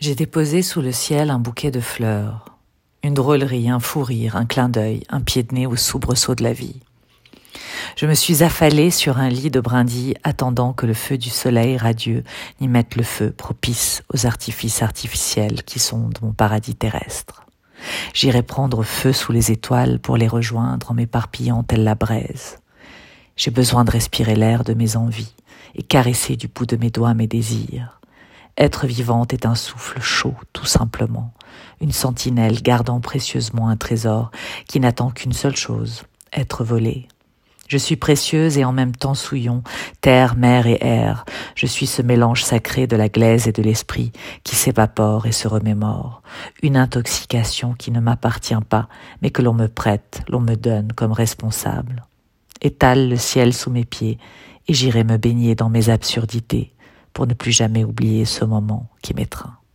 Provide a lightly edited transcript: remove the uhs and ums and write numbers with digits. J'ai déposé sous le ciel un bouquet de fleurs, une drôlerie, un fou rire, un clin d'œil, un pied de nez au soubresaut de la vie. Je me suis affalée sur un lit de brindilles, attendant que le feu du soleil radieux n'y mette le feu propice aux artifices artificiels qui sont de mon paradis terrestre. J'irai prendre feu sous les étoiles pour les rejoindre en m'éparpillant telle la braise. J'ai besoin de respirer l'air de mes envies et caresser du bout de mes doigts mes désirs. Être vivante est un souffle chaud, tout simplement, une sentinelle gardant précieusement un trésor qui n'attend qu'une seule chose, être volée. Je suis précieuse et en même temps souillon, terre, mer et air. Je suis ce mélange sacré de la glaise et de l'esprit qui s'évapore et se remémore. Une intoxication qui ne m'appartient pas, mais que l'on me prête, l'on me donne comme responsable. Étale le ciel sous mes pieds et j'irai me baigner dans mes absurdités pour ne plus jamais oublier ce moment qui m'étreint.